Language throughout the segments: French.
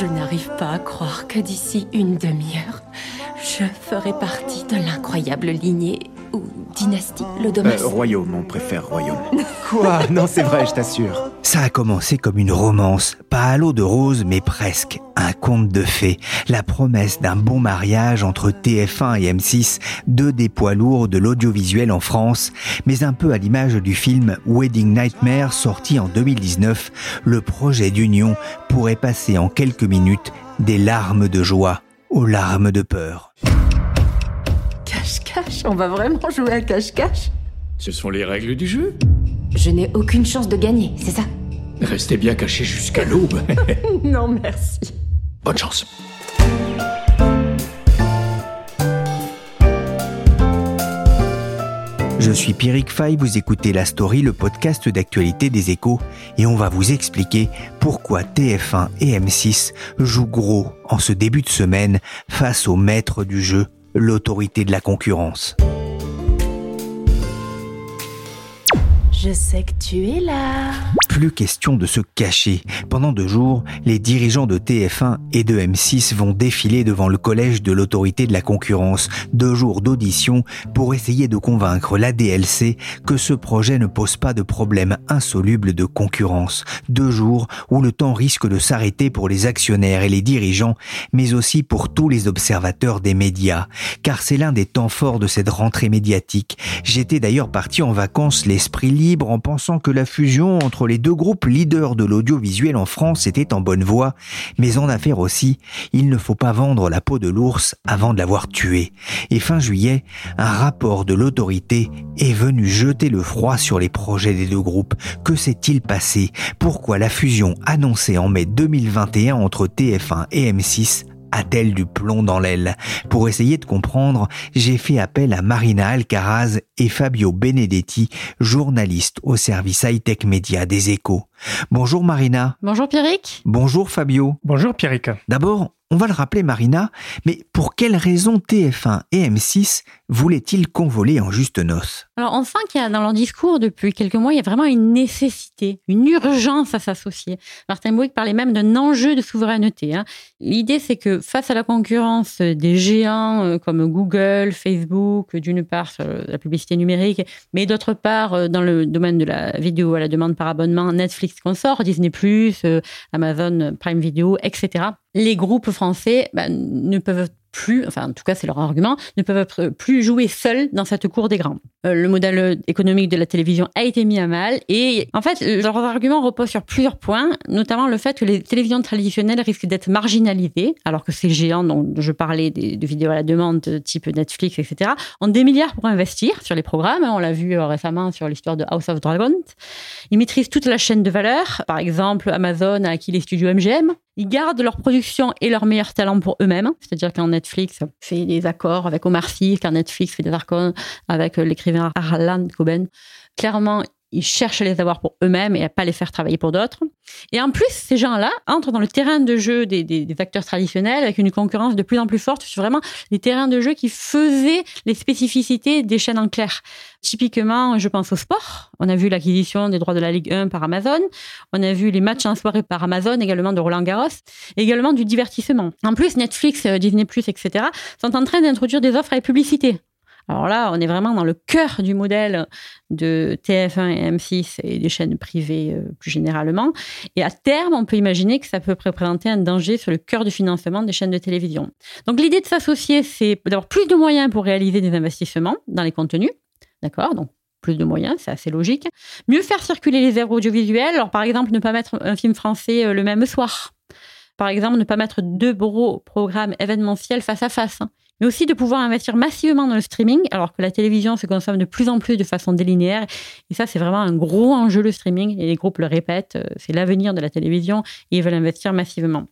Je n'arrive pas à croire que d'ici une demi-heure, je ferai partie de l'incroyable lignée ou dynastie Lodomas. Royaume, on préfère royaume. Quoi ? Non, c'est vrai, je t'assure. Ça a commencé comme une romance, pas à l'eau de rose, mais presque. Un conte de fées, la promesse d'un bon mariage entre TF1 et M6, deux des poids lourds de l'audiovisuel en France, mais un peu à l'image du film Wedding Nightmare, sorti en 2019, le projet d'union pourrait passer en quelques minutes des larmes de joie aux larmes de peur. Cache-cache, on va vraiment jouer à cache-cache ? Ce sont les règles du jeu. Je n'ai aucune chance de gagner, c'est ça ? Restez bien cachés jusqu'à l'aube. Non, merci. Bonne chance. Je suis Pierrick Fay, vous écoutez La Story, le podcast d'actualité des Échos, et on va vous expliquer pourquoi TF1 et M6 jouent gros en ce début de semaine face au maître du jeu, l'autorité de la concurrence. Je sais que tu es là. Plus question de se cacher. Pendant 2 jours, les dirigeants de TF1 et de M6 vont défiler devant le collège de l'autorité de la concurrence. 2 jours d'audition pour essayer de convaincre la DLC que ce projet ne pose pas de problème insoluble de concurrence. 2 jours où le temps risque de s'arrêter pour les actionnaires et les dirigeants, mais aussi pour tous les observateurs des médias. Car c'est l'un des temps forts de cette rentrée médiatique. J'étais d'ailleurs parti en vacances l'esprit libre en pensant que la fusion entre les 2 groupes leaders de l'audiovisuel en France était en bonne voie, mais en affaires aussi, il ne faut pas vendre la peau de l'ours avant de l'avoir tué. Et fin juillet, un rapport de l'autorité est venu jeter le froid sur les projets des 2 groupes. Que s'est-il passé ? Pourquoi la fusion annoncée en mai 2021 entre TF1 et M6 ? A-t-elle du plomb dans l'aile ? Pour essayer de comprendre, j'ai fait appel à Marina Alcaraz et Fabio Benedetti, journalistes au service high-tech média des Échos. Bonjour Marina. Bonjour Pierrick. Bonjour Fabio. Bonjour Pierrick. D'abord, on va le rappeler Marina, mais pour quelles raisons TF1 et M6 voulaient-ils convoler en juste noces ? Alors enfin, dans leur discours depuis quelques mois, il y a vraiment une nécessité, une urgence à s'associer. Martin Bouygues parlait même d'un enjeu de souveraineté. L'idée, c'est que face à la concurrence des géants comme Google, Facebook, d'une part sur la publicité numérique, mais d'autre part dans le domaine de la vidéo à la demande par abonnement, Netflix qu'on sort, Disney+, Amazon Prime Video, etc., les groupes français ne peuvent plus, enfin en tout cas c'est leur argument, ne peuvent plus jouer seuls dans cette cour des grands. Le modèle économique de la télévision a été mis à mal et en fait leur argument repose sur plusieurs points, notamment le fait que les télévisions traditionnelles risquent d'être marginalisées, alors que ces géants dont je parlais de vidéos à la demande type Netflix, etc., ont des milliards pour investir sur les programmes, on l'a vu récemment sur l'histoire de House of Dragons. Ils maîtrisent toute la chaîne de valeur, par exemple Amazon a acquis les studios MGM. Ils gardent leur production et leurs meilleurs talents pour eux-mêmes. C'est-à-dire quand Netflix fait des accords avec Omar Sy, quand Netflix fait des accords avec l'écrivain Harlan Coben. Clairement, ils cherchent à les avoir pour eux-mêmes et à pas les faire travailler pour d'autres. Et en plus, ces gens-là entrent dans le terrain de jeu des acteurs traditionnels avec une concurrence de plus en plus forte sur vraiment les terrains de jeu qui faisaient les spécificités des chaînes en clair. Typiquement, je pense au sport. On a vu l'acquisition des droits de la Ligue 1 par Amazon. On a vu les matchs en soirée par Amazon, également de Roland-Garros, et également du divertissement. En plus, Netflix, Disney+, etc. sont en train d'introduire des offres à la publicité. Alors là, on est vraiment dans le cœur du modèle de TF1 et M6 et des chaînes privées plus généralement. Et à terme, on peut imaginer que ça peut représenter un danger sur le cœur du financement des chaînes de télévision. Donc l'idée de s'associer, c'est d'avoir plus de moyens pour réaliser des investissements dans les contenus. D'accord ? Donc plus de moyens, c'est assez logique. Mieux faire circuler les œuvres audiovisuelles. Alors par exemple, ne pas mettre un film français le même soir. Par exemple, ne pas mettre 2 gros programmes événementiels face à face. mais aussi de pouvoir investir massivement dans le streaming, alors que la télévision se consomme de plus en plus de façon délinéaire. Et ça, c'est vraiment un gros enjeu, le streaming. Et les groupes le répètent, c'est l'avenir de la télévision et ils veulent investir massivement.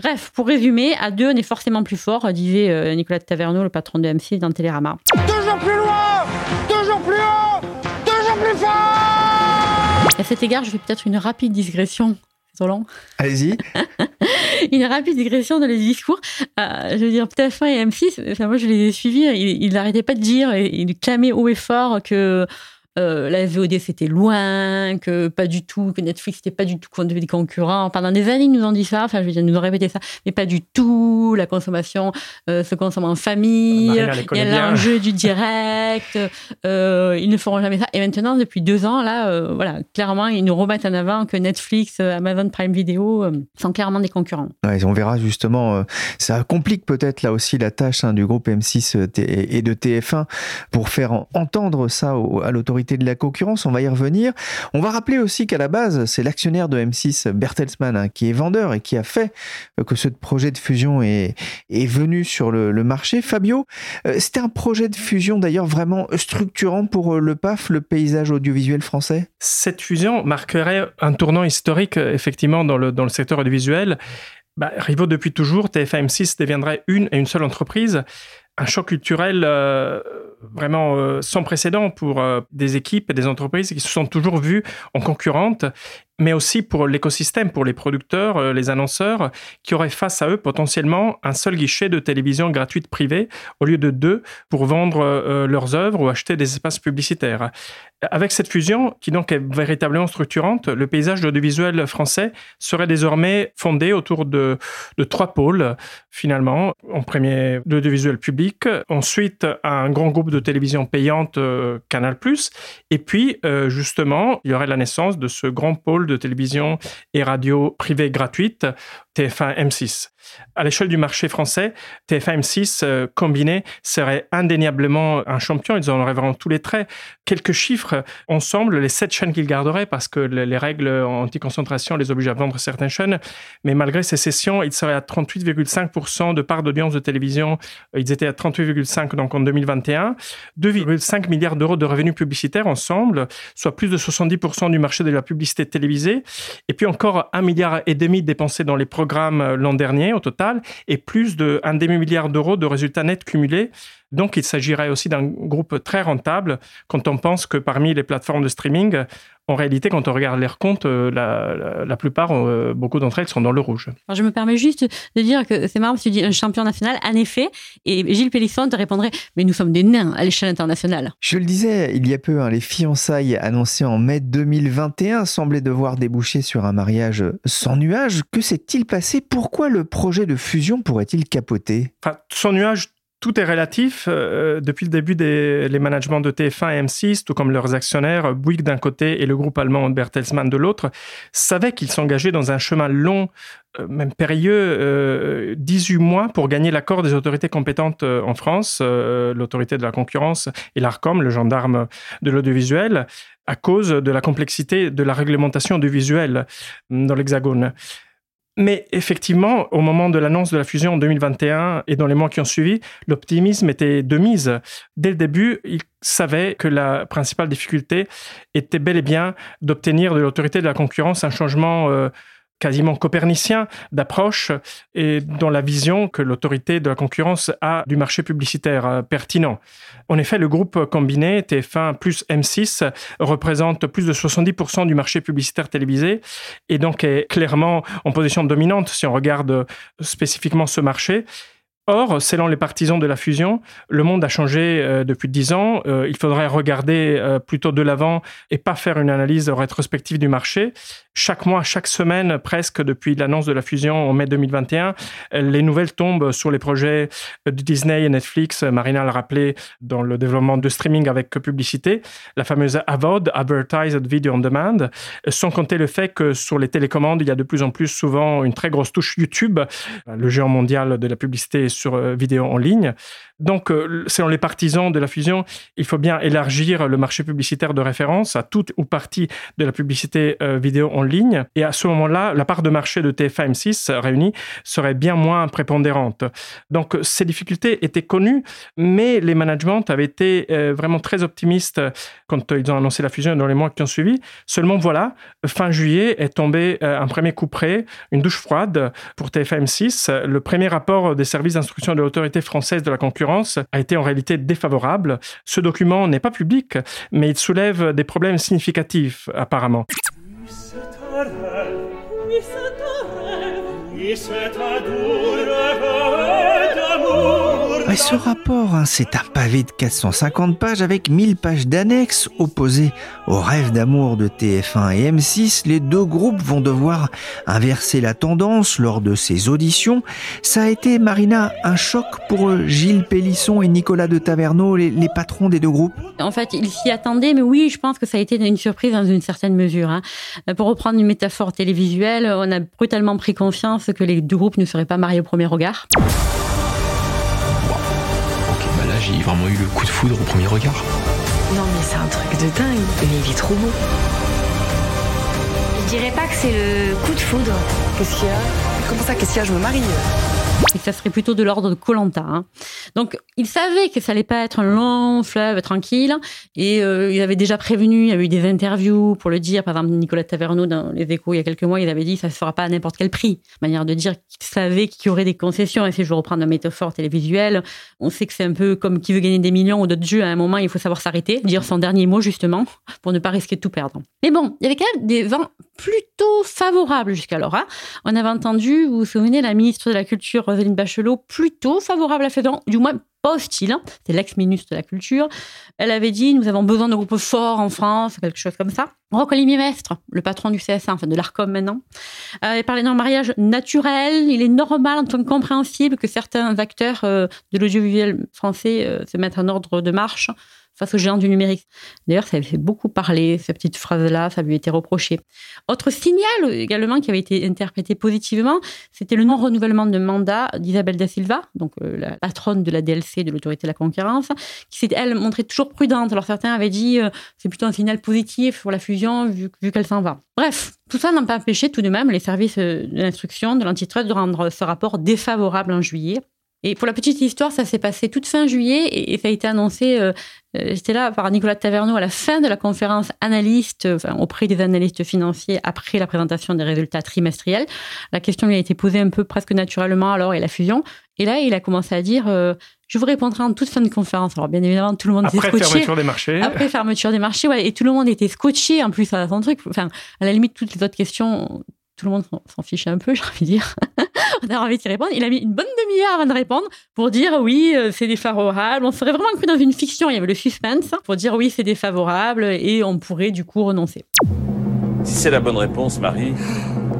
Bref, pour résumer, à deux, on est forcément plus fort, disait Nicolas Taverneau, le patron de M6 dans Télérama. Toujours plus loin, toujours plus haut, toujours plus fort. À cet égard, je fais peut-être une rapide digression. Long. Allez-y. Une rapide digression dans les discours. Je veux dire, TF1 et M6, enfin, moi je les ai suivis, ils n'arrêtaient pas de dire, ils clamaient haut et fort que la VOD c'était loin, que pas du tout, que Netflix c'était pas du tout des concurrents. Pendant des années, ils nous ont dit ça, enfin je veux dire, ils nous ont répété ça, mais pas du tout, la consommation se consomme en famille, il y a l'enjeu du direct, ils ne feront jamais ça. Et maintenant, depuis 2 ans, là, voilà, clairement, ils nous remettent en avant que Netflix, Amazon Prime Video sont clairement des concurrents. Ouais, on verra justement, ça complique peut-être là aussi la tâche du groupe M6 et de TF1 pour faire entendre ça à l'autorité de la concurrence, on va y revenir. On va rappeler aussi qu'à la base, c'est l'actionnaire de M6, Bertelsmann, qui est vendeur et qui a fait que ce projet de fusion est venu sur le marché. Fabio, c'était un projet de fusion d'ailleurs vraiment structurant pour le PAF, le paysage audiovisuel français. Cette fusion marquerait un tournant historique effectivement dans le secteur audiovisuel. Rivaux depuis toujours, TF1 M6 deviendrait une seule entreprise. Un choc culturel vraiment sans précédent pour des équipes et des entreprises qui se sont toujours vues en concurrentes, mais aussi pour l'écosystème, pour les producteurs, les annonceurs, qui auraient face à eux potentiellement un seul guichet de télévision gratuite privée au lieu de 2 pour vendre leurs œuvres ou acheter des espaces publicitaires. Avec cette fusion, qui donc est véritablement structurante, le paysage de l'audiovisuel français serait désormais fondé autour de 3 pôles, finalement. En premier, l'audiovisuel public, ensuite un grand groupe de télévision payante, Canal+, et puis justement, il y aurait la naissance de ce grand pôle de télévision et radio privée gratuite, TF1 M6. À l'échelle du marché français, TF1 M6 combiné serait indéniablement un champion. Ils en auraient vraiment tous les traits. Quelques chiffres, ensemble, les 7 chaînes qu'ils garderaient, parce que les règles anti-concentration les obligent à vendre certaines chaînes. Mais malgré ces cessions, ils seraient à 38,5% de part d'audience de télévision. Ils étaient à 38,5% donc en 2021. 2,5 milliards d'euros de revenus publicitaires ensemble, soit plus de 70% du marché de la publicité télévisée. Et puis encore 1,5 milliard dépensé dans les programmes l'an dernier, au total, et plus de 1,5 milliard d'euros de résultats nets cumulés. Donc, il s'agirait aussi d'un groupe très rentable quand on pense que parmi les plateformes de streaming, en réalité, quand on regarde leurs comptes, la plupart, beaucoup d'entre elles sont dans le rouge. Alors, je me permets juste de dire que c'est marrant, parce que tu dis un champion national, en effet, et Gilles Pélisson te répondrait « Mais nous sommes des nains à l'échelle internationale ». Je le disais il y a peu, les fiançailles annoncées en mai 2021 semblaient devoir déboucher sur un mariage sans nuage. Que s'est-il passé? Pourquoi le projet de fusion pourrait-il capoter? Sans nuage, tout est relatif. Depuis le début les managements de TF1 et M6, tout comme leurs actionnaires, Bouygues d'un côté et le groupe allemand Bertelsmann de l'autre, savaient qu'ils s'engageaient dans un chemin long, même périlleux, 18 mois pour gagner l'accord des autorités compétentes en France, l'autorité de la concurrence et l'ARCOM, le gendarme de l'audiovisuel, à cause de la complexité de la réglementation audiovisuelle dans l'Hexagone. Mais effectivement, au moment de l'annonce de la fusion en 2021 et dans les mois qui ont suivi, l'optimisme était de mise. Dès le début, ils savaient que la principale difficulté était bel et bien d'obtenir de l'autorité de la concurrence un changement quasiment copernicien d'approche et dans la vision que l'autorité de la concurrence a du marché publicitaire pertinent. En effet, le groupe combiné TF1 plus M6 représente plus de 70% du marché publicitaire télévisé et donc est clairement en position dominante si on regarde spécifiquement ce marché. Or, selon les partisans de la fusion, le monde a changé depuis 10 ans. Il faudrait regarder plutôt de l'avant et pas faire une analyse rétrospective du marché. Chaque mois, chaque semaine, presque depuis l'annonce de la fusion en mai 2021, les nouvelles tombent sur les projets de Disney et Netflix. Marina l'a rappelé dans le développement de streaming avec publicité, la fameuse AVOD, Advertised Video on Demand, sans compter le fait que sur les télécommandes, il y a de plus en plus souvent une très grosse touche YouTube, le géant mondial de la publicité sur vidéo en ligne. Donc, selon les partisans de la fusion, il faut bien élargir le marché publicitaire de référence à toute ou partie de la publicité vidéo en ligne. Et à ce moment-là, la part de marché de TF1 M6 réunie serait bien moins prépondérante. Donc, ces difficultés étaient connues, mais les managements avaient été vraiment très optimistes quand ils ont annoncé la fusion dans les mois qui ont suivi. Seulement, voilà, fin juillet est tombé un premier coup près, une douche froide pour TF1 M6. Le premier rapport des services d'instruction de l'autorité française de la concurrence a été en réalité défavorable. Ce document n'est pas public, mais il soulève des problèmes significatifs, apparemment. Et ce rapport, c'est un pavé de 450 pages avec 1000 pages d'annexes opposées au rêve d'amour de TF1 et M6. Les deux groupes vont devoir inverser la tendance lors de ces auditions. Ça a été, Marina, un choc pour Gilles Pélisson et Nicolas Taverneau, les patrons des deux groupes. En fait, ils s'y attendaient, mais oui, je pense que ça a été une surprise dans une certaine mesure. Pour reprendre une métaphore télévisuelle, on a brutalement pris conscience que les deux groupes ne seraient pas mariés au premier regard. J'ai vraiment eu le coup de foudre au premier regard. Non mais c'est un truc de dingue, mais il est trop beau. Je dirais pas que c'est le coup de foudre. Qu'est-ce qu'il y a ? Comment ça, qu'est-ce qu'il y a ? Je me marie. Et ça serait plutôt de l'ordre de Koh-Lanta. Donc, ils savaient que ça allait pas être un long fleuve tranquille. Et ils avaient déjà prévenu, il y a eu des interviews pour le dire. Par exemple, Nicolas Taverneau, dans Les Échos, il y a quelques mois, il avait dit que ça ne se fera pas à n'importe quel prix. Manière de dire qu'ils savaient qu'il y aurait des concessions. Et si je veux reprendre la métaphore télévisuelle, on sait que c'est un peu comme qui veut gagner des millions ou d'autres jeux. À un moment, il faut savoir s'arrêter, dire son dernier mot, justement, pour ne pas risquer de tout perdre. Mais bon, il y avait quand même des vents plutôt favorables jusqu'alors. On avait entendu, vous vous souvenez, la ministre de la Culture, Roselyne Bachelot, plutôt favorable à Fedon, du moins pas hostile, c'est l'ex-ministre de la Culture. Elle avait dit « Nous avons besoin de groupes forts en France », quelque chose comme ça. Roch-Olivier Maistre, le patron du CSA, enfin de l'ARCOM maintenant, il parlait d'un mariage naturel. Il est normal, en tant que compréhensible, que certains acteurs de l'audiovisuel français se mettent en ordre de marche face aux géants du numérique. D'ailleurs, ça avait fait beaucoup parler, cette petite phrase-là, ça lui était reproché. Autre signal également qui avait été interprété positivement, c'était le non-renouvellement de mandat d'Isabelle Da Silva, donc la patronne de la DLC, de l'autorité de la concurrence, qui s'est, elle, montrée toujours prudente. Alors certains avaient dit, c'est plutôt un signal positif pour la fusion, vu qu'elle s'en va. Bref, tout ça n'a pas empêché tout de même les services de l'instruction, de l'antitrust, de rendre ce rapport défavorable en juillet. Et pour la petite histoire, ça s'est passé toute fin juillet et ça a été annoncé, j'étais là par Nicolas Taverneau à la fin de la conférence analyste, auprès des analystes financiers après la présentation des résultats trimestriels. La question lui a été posée un peu presque naturellement alors et la fusion. Et là, il a commencé à dire « Je vous répondrai en toute fin de conférence ». Alors bien évidemment, tout le monde était scotché. Après fermeture des marchés. Après fermeture des marchés, ouais. Et tout le monde était scotché en plus à son truc. Enfin, à la limite, toutes les autres questions... Tout le monde s'en fiche un peu, j'ai envie de dire. On a envie d'y répondre. Il a mis une bonne demi-heure avant de répondre pour dire oui, c'est défavorable. On serait vraiment cru dans une fiction. Il y avait le suspense pour dire oui, c'est défavorable et on pourrait du coup renoncer. Si c'est la bonne réponse, Marie,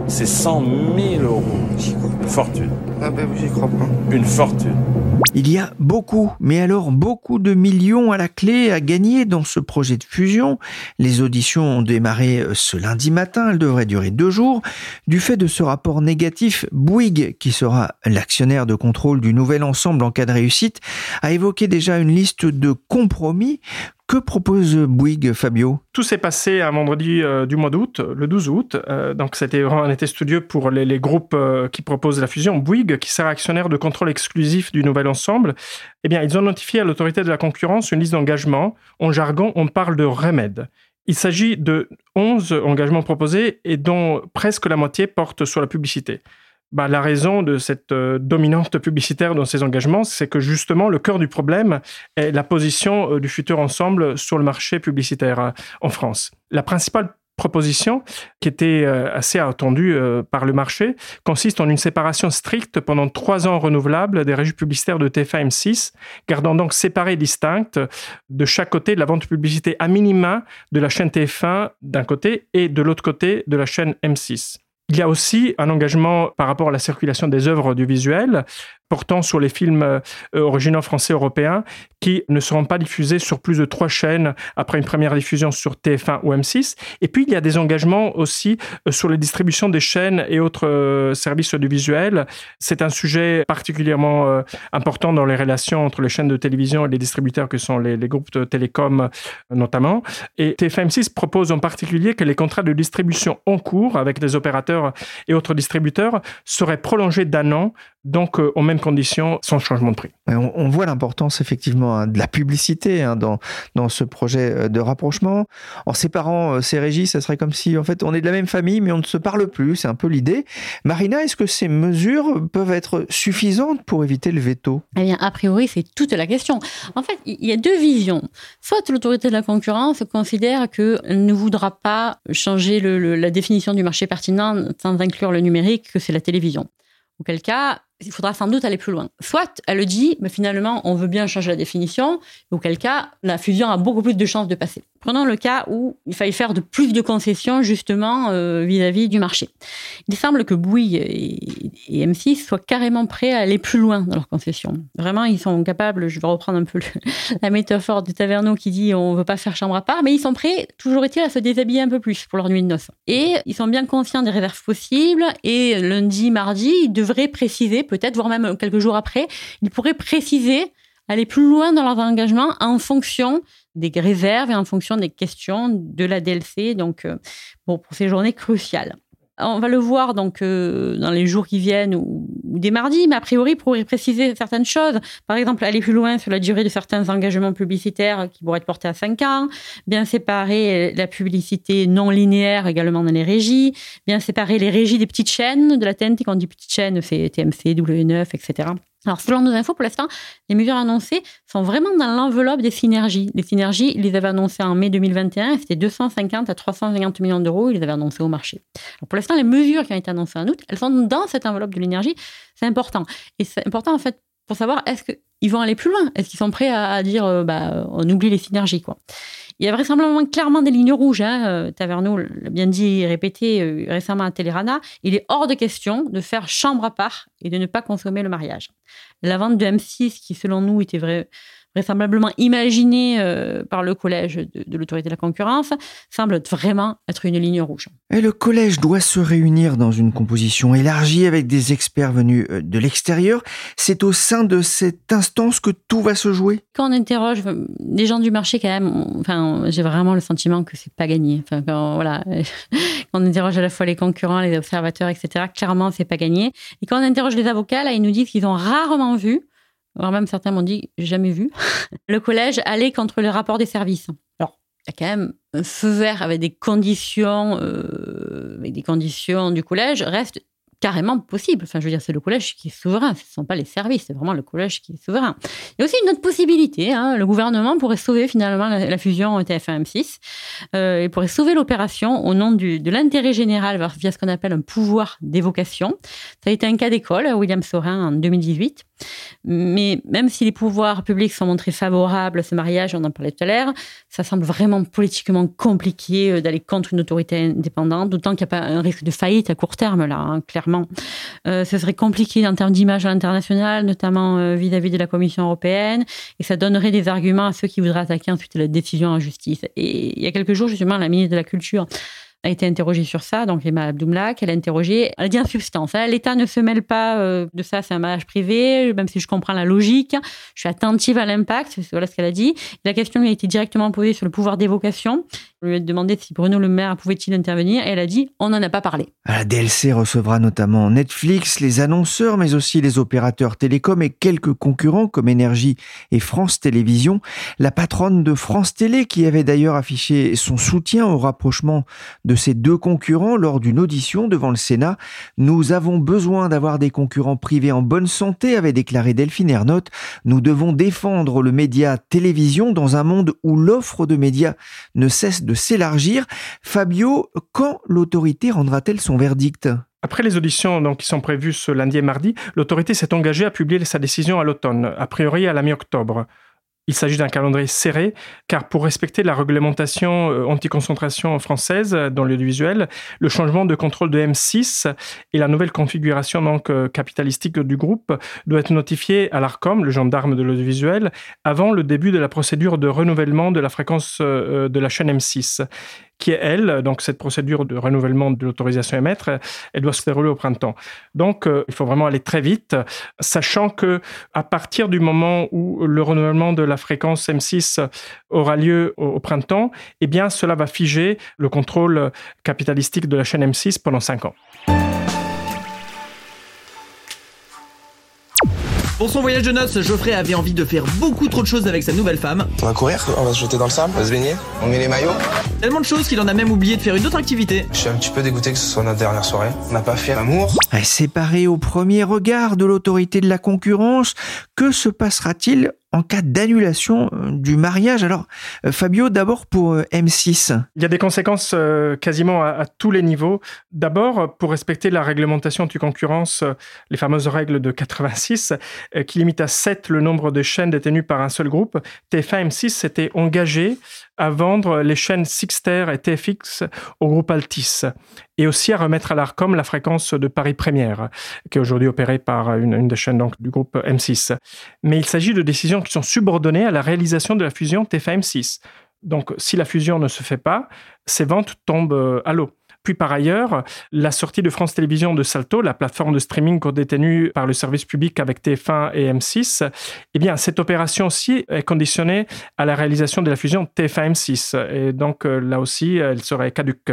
c'est 100 000 euros. J'y crois pas. Fortune. Ah ben j'y crois pas. Une fortune. Il y a beaucoup, mais alors beaucoup de millions à la clé à gagner dans ce projet de fusion. Les auditions ont démarré ce lundi matin, elles devraient durer 2 jours. Du fait de ce rapport négatif, Bouygues, qui sera l'actionnaire de contrôle du nouvel ensemble en cas de réussite, a évoqué déjà une liste de compromis. Que propose Bouygues, Fabio ? Tout s'est passé un vendredi du mois d'août, le 12 août. Donc, c'était vraiment un été studieux pour les groupes qui proposent la fusion. Bouygues, qui sera actionnaire de contrôle exclusif du nouvel ensemble, eh bien, ils ont notifié à l'autorité de la concurrence une liste d'engagements. En jargon, on parle de remède. Il s'agit de 11 engagements proposés et dont presque la moitié porte sur la publicité. La raison de cette dominante publicitaire dans ces engagements, c'est que justement, le cœur du problème est la position du futur ensemble sur le marché publicitaire en France. La principale proposition, qui était assez attendue par le marché, consiste en une séparation stricte pendant 3 ans renouvelables des régies publicitaires de TF1 M6, gardant donc séparées et distinctes de chaque côté de la vente publicité à minima de la chaîne TF1 d'un côté et de l'autre côté de la chaîne M6. Il y a aussi un engagement par rapport à la circulation des œuvres audiovisuelles portant sur les films originaux français européens qui ne seront pas diffusés sur plus de 3 chaînes après une première diffusion sur TF1 ou M6. Et puis, il y a des engagements aussi sur les distributions des chaînes et autres services audiovisuels. C'est un sujet particulièrement important dans les relations entre les chaînes de télévision et les distributeurs que sont les groupes de télécom notamment. Et TF1 M6 propose en particulier que les contrats de distribution en cours avec des opérateurs et autres distributeurs seraient prolongés d'un an, donc aux mêmes conditions, sans changement de prix. On voit l'importance effectivement de la publicité dans ce projet de rapprochement. En séparant ces régies, ça serait comme si en fait on est de la même famille mais on ne se parle plus, c'est un peu l'idée. Marina, est-ce que ces mesures peuvent être suffisantes pour éviter le veto ? Eh bien, a priori, c'est toute la question. En fait, il y a deux visions. Soit l'autorité de la concurrence considère qu'elle ne voudra pas changer la définition du marché pertinent sans inclure le numérique, que c'est la télévision. Auquel cas, il faudra sans doute aller plus loin. Soit elle dit, mais finalement, on veut bien changer la définition, auquel cas, la fusion a beaucoup plus de chances de passer. Prenons le cas où il fallait faire de plus de concessions, justement, vis-à-vis du marché. Il semble que Bouygues et M6 soient carrément prêts à aller plus loin dans leurs concessions. Vraiment, ils sont capables, je vais reprendre un peu la métaphore de Taverneau qui dit on ne veut pas faire chambre à part, mais ils sont prêts, toujours est-il, à se déshabiller un peu plus pour leur nuit de noces. Et ils sont bien conscients des réserves possibles, et lundi, mardi, ils devraient préciser, peut-être, voire même quelques jours après, ils pourraient préciser, aller plus loin dans leurs engagements en fonction des réserves et en fonction des questions de la DLC, donc pour ces journées cruciales. On va le voir donc, dans les jours qui viennent ou dès mardi, mais a priori, pour préciser certaines choses, par exemple, aller plus loin sur la durée de certains engagements publicitaires qui pourraient être portés à 5 ans, bien séparer la publicité non linéaire également dans les régies, bien séparer les régies des petites chaînes, de la TNT, quand on dit petites chaînes, c'est TMC, W9, etc. Alors, selon nos infos, pour l'instant, les mesures annoncées sont vraiment dans l'enveloppe des synergies. Les synergies, ils les avaient annoncées en mai 2021, c'était 250 à 350 millions d'euros, ils les avaient annoncées au marché. Alors, pour l'instant, les mesures qui ont été annoncées en août, elles sont dans cette enveloppe de l'énergie, c'est important. Et c'est important, en fait, pour savoir, est-ce qu'ils vont aller plus loin ? Est-ce qu'ils sont prêts à dire, on oublie les synergies, quoi ? Il y a vraisemblablement clairement des lignes rouges. Taverneau l'a bien dit et répété récemment à Télérana. Il est hors de question de faire chambre à part et de ne pas consommer le mariage. La vente de M6, qui selon nous était vraisemblablement imaginée par le collège de l'autorité de la concurrence, semble vraiment être une ligne rouge. Et le collège doit se réunir dans une composition élargie avec des experts venus de l'extérieur. C'est au sein de cette instance que tout va se jouer. Quand on interroge les gens du marché, quand même, j'ai vraiment le sentiment que c'est pas gagné. Quand on interroge à la fois les concurrents, les observateurs, etc., clairement, c'est pas gagné. Et quand on interroge les avocats, là, ils nous disent qu'ils ont rarement vu, voire même certains m'ont dit « jamais vu », le collège aller contre le rapport des services. Alors, il y a quand même un feu vert avec des conditions du collège, reste carrément possible. Enfin, je veux dire, c'est le collège qui est souverain, ce ne sont pas les services, c'est vraiment le collège qui est souverain. Il y a aussi une autre possibilité, le gouvernement pourrait sauver finalement la fusion TF1-M6, il pourrait sauver l'opération au nom de l'intérêt général via ce qu'on appelle un pouvoir d'évocation. Ça a été un cas d'école, William Sorin, en 2018. Mais même si les pouvoirs publics sont montrés favorables à ce mariage, on en parlait tout à l'heure, ça semble vraiment politiquement compliqué d'aller contre une autorité indépendante, d'autant qu'il n'y a pas un risque de faillite à court terme, là, clairement. Ce serait compliqué en termes d'image à l'international, notamment vis-à-vis de la Commission européenne, et ça donnerait des arguments à ceux qui voudraient attaquer ensuite la décision en justice. Et il y a quelques jours, justement, la ministre de la Culture a été interrogée sur ça, donc Emma Abdoumlac, elle a dit en substance, l'État ne se mêle pas de ça, c'est un mariage privé, même si je comprends la logique, je suis attentive à l'impact, voilà ce qu'elle a dit. La question lui a été directement posée sur le pouvoir d'évocation, on lui a demandé si Bruno Le Maire pouvait-il intervenir, et elle a dit, on n'en a pas parlé. La DLC recevra notamment Netflix, les annonceurs, mais aussi les opérateurs télécoms et quelques concurrents comme Énergie et France Télévisions. La patronne de France Télé, qui avait d'ailleurs affiché son soutien au rapprochement de ces deux concurrents lors d'une audition devant le Sénat. Nous avons besoin d'avoir des concurrents privés en bonne santé, avait déclaré Delphine Ernotte. Nous devons défendre le média télévision dans un monde où l'offre de médias ne cesse de s'élargir. Fabio, quand l'autorité rendra-t-elle son verdict ? Après les auditions donc, qui sont prévues ce lundi et mardi, l'autorité s'est engagée à publier sa décision à l'automne, a priori à la mi-octobre. Il s'agit d'un calendrier serré, car pour respecter la réglementation anti-concentration française dans l'audiovisuel, le changement de contrôle de M6 et la nouvelle configuration donc capitalistique du groupe doit être notifié à l'ARCOM, le gendarme de l'audiovisuel, avant le début de la procédure de renouvellement de la fréquence de la chaîne M6. Qui est elle, donc cette procédure de renouvellement de l'autorisation à émettre, elle doit se dérouler au printemps. Donc, il faut vraiment aller très vite, sachant que à partir du moment où le renouvellement de la fréquence M6 aura lieu au printemps, eh bien, cela va figer le contrôle capitalistique de la chaîne M6 pendant 5 ans. Pour son voyage de noces, Geoffrey avait envie de faire beaucoup trop de choses avec sa nouvelle femme. On va courir, on va se jeter dans le sable, on va se baigner, on met les maillots. Tellement de choses qu'il en a même oublié de faire une autre activité. Je suis un petit peu dégoûté que ce soit notre dernière soirée. On n'a pas fait l'amour. Séparé au premier regard de l'autorité de la concurrence, que se passera-t-il en cas d'annulation du mariage? Alors, Fabio, d'abord pour M6. Il y a des conséquences quasiment à tous les niveaux. D'abord, pour respecter la réglementation anti-concurrence, les fameuses règles de 86, qui limitent à 7 le nombre de chaînes détenues par un seul groupe, TF1 M6 s'était engagé à vendre les chaînes Sixter et TFX au groupe Altice et aussi à remettre à l'ARCOM la fréquence de Paris Première, qui est aujourd'hui opérée par une des chaînes donc, du groupe M6. Mais il s'agit de décisions qui sont subordonnées à la réalisation de la fusion TF1-M6. Donc, si la fusion ne se fait pas, ces ventes tombent à l'eau. Puis par ailleurs, la sortie de France Télévisions de Salto, la plateforme de streaming codétenue par le service public avec TF1 et M6, eh bien, cette opération aussi est conditionnée à la réalisation de la fusion TF1-M6. Et donc là aussi, elle serait caduque.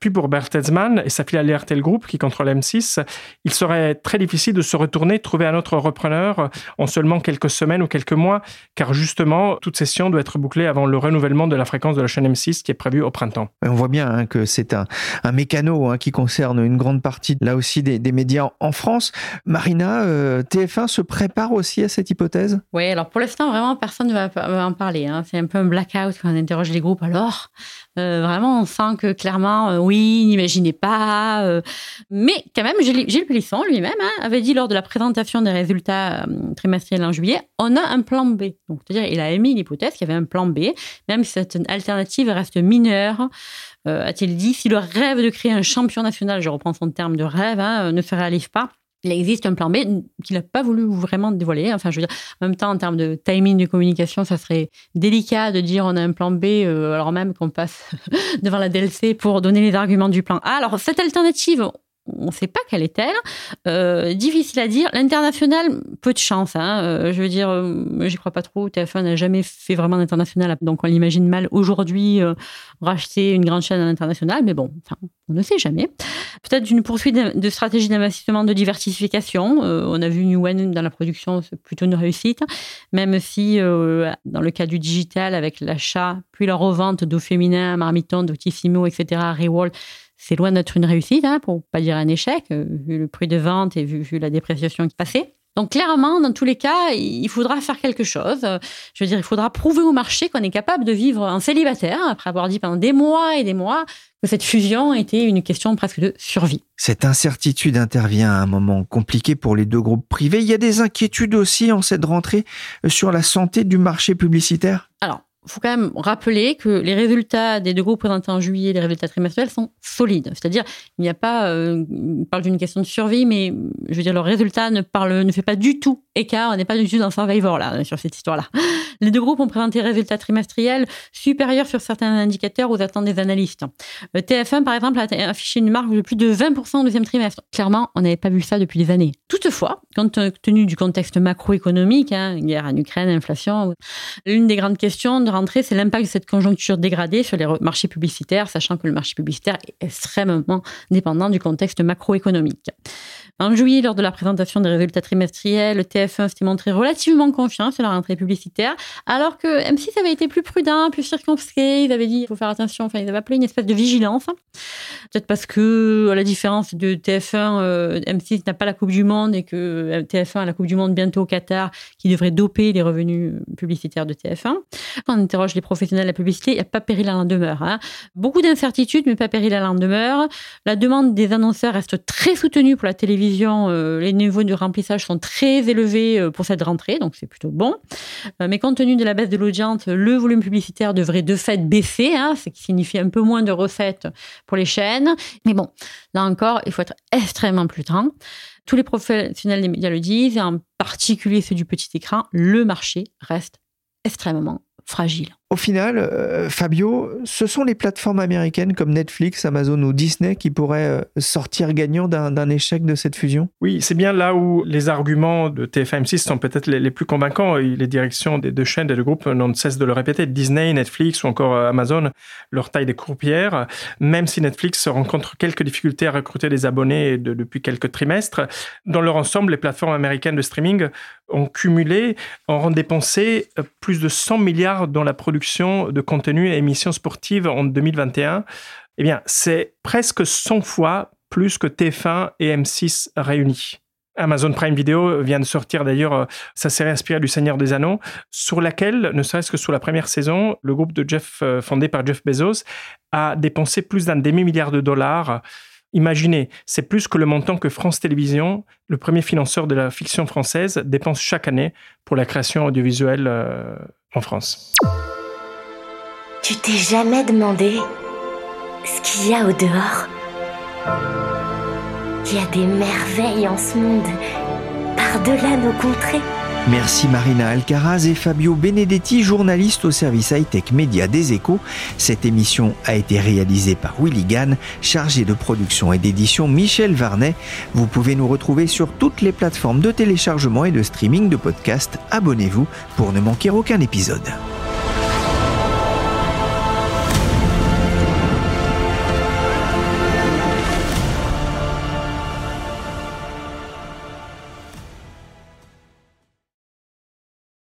Puis pour Bertelsmann et sa filiale RTL Group qui contrôle M6, il serait très difficile de se retourner, trouver un autre repreneur en seulement quelques semaines ou quelques mois, car justement, toute session doit être bouclée avant le renouvellement de la fréquence de la chaîne M6 qui est prévue au printemps. On voit bien hein, que c'est un mécano qui concerne une grande partie, là aussi, des médias en France. Marina, TF1 se prépare aussi à cette hypothèse? Oui, alors pour l'instant, vraiment, personne ne va en parler. Hein. C'est un peu un blackout quand on interroge les groupes. Alors, vraiment, on sent que clairement, oui, n'imaginez pas. Mais quand même, Gilles Pélisson lui-même avait dit lors de la présentation des résultats trimestriels en juillet, on a un plan B. Donc, c'est-à-dire, il a émis l'hypothèse qu'il y avait un plan B, même si cette alternative reste mineure. A-t-il dit, si le rêve de créer un champion national, je reprends son terme de rêve, ne se réalise pas, il existe un plan B qu'il n'a pas voulu vraiment dévoiler. Enfin, je veux dire, en même temps, en termes de timing de communication, ça serait délicat de dire on a un plan B, alors même qu'on passe devant la DLC pour donner les arguments du plan A. Alors, cette alternative, on ne sait pas quelle est-elle. Difficile à dire. L'international, peu de chance. Je veux dire, j'y crois pas trop. TF1 n'a jamais fait vraiment d'international. Donc, on l'imagine mal aujourd'hui racheter une grande chaîne à l'international. Mais bon, on ne sait jamais. Peut-être une poursuite de stratégie d'investissement de diversification. On a vu New One dans la production, c'est plutôt une réussite. Même si, dans le cas du digital, avec l'achat, puis la revente d'Au Féminin, Marmiton, d'Otissimo, etc., Rewall, c'est loin d'être une réussite, pour ne pas dire un échec, vu le prix de vente et vu la dépréciation qui passait. Donc, clairement, dans tous les cas, il faudra faire quelque chose. Je veux dire, il faudra prouver au marché qu'on est capable de vivre en célibataire, après avoir dit pendant des mois et des mois que cette fusion était une question presque de survie. Cette incertitude intervient à un moment compliqué pour les deux groupes privés. Il y a des inquiétudes aussi en cette rentrée sur la santé du marché publicitaire. Alors, il faut quand même rappeler que les résultats des deux groupes présentés en juillet, les résultats trimestriels, sont solides. C'est-à-dire, il n'y a pas... on parle d'une question de survie, mais je veux dire, leurs résultats ne fait pas du tout écart. On n'est pas du tout dans Survivor, là, sur cette histoire-là. Les deux groupes ont présenté des résultats trimestriels supérieurs sur certains indicateurs aux attentes des analystes. Le TF1, par exemple, a affiché une marge de plus de 20% au deuxième trimestre. Clairement, on n'avait pas vu ça depuis des années. Toutefois, compte tenu du contexte macroéconomique, guerre en Ukraine, inflation, l'une des grandes questions de rentrée, c'est l'impact de cette conjoncture dégradée sur les marchés publicitaires, sachant que le marché publicitaire est extrêmement dépendant du contexte macroéconomique. En juillet, lors de la présentation des résultats trimestriels, le TF1 s'est montré relativement confiant sur la rentrée publicitaire, alors que M6 avait été plus prudent, plus circonscrit. Ils avaient dit il faut faire attention, enfin ils avaient appelé une espèce de vigilance. Peut-être parce que, à la différence de TF1, M6 n'a pas la Coupe du Monde et que TF1 a la Coupe du Monde bientôt au Qatar, qui devrait doper les revenus publicitaires de TF1. On interroge les professionnels de la publicité, il n'y a pas péril à l'en demeure. Beaucoup d'incertitudes, mais pas péril à l'en demeure. La demande des annonceurs reste très soutenue pour la télévision. Les niveaux de remplissage sont très élevés. relevé pour cette rentrée, donc c'est plutôt bon. Mais compte tenu de la baisse de l'audience, le volume publicitaire devrait de fait baisser, ce qui signifie un peu moins de recettes pour les chaînes. Mais bon, là encore, il faut être extrêmement prudent. Tous les professionnels des médias le disent, et en particulier ceux du petit écran, le marché reste extrêmement fragile. Au final, Fabio, ce sont les plateformes américaines comme Netflix, Amazon ou Disney qui pourraient sortir gagnants d'un échec de cette fusion? Oui, c'est bien là où les arguments de TF1-M6 sont peut-être les plus convaincants. Les directions des deux chaînes et des groupes n'ont de cesse de le répéter. Disney, Netflix ou encore Amazon, leur taille des croupières. Même si Netflix rencontre quelques difficultés à recruter des abonnés depuis quelques trimestres, dans leur ensemble, les plateformes américaines de streaming ont cumulé, ont dépensé plus de 100 milliards dans la production de contenu et émissions sportives en 2021, eh bien, c'est presque 100 fois plus que TF1 et M6 réunis. Amazon Prime Video vient de sortir d'ailleurs sa série inspirée du Seigneur des Anneaux, sur laquelle, ne serait-ce que sur la première saison, le groupe de Jeff, fondé par Jeff Bezos, a dépensé plus d'un demi-milliard de dollars. Imaginez, c'est plus que le montant que France Télévisions, le premier financeur de la fiction française, dépense chaque année pour la création audiovisuelle en France. Tu t'es jamais demandé ce qu'il y a au dehors? Il y a des merveilles en ce monde, par-delà nos contrées. Merci Marina Alcaraz et Fabio Benedetti, journalistes au service high-tech média des Échos. Cette émission a été réalisée par Willy Gann, chargé de production et d'édition Michel Varnet. Vous pouvez nous retrouver sur toutes les plateformes de téléchargement et de streaming de podcasts. Abonnez-vous pour ne manquer aucun épisode.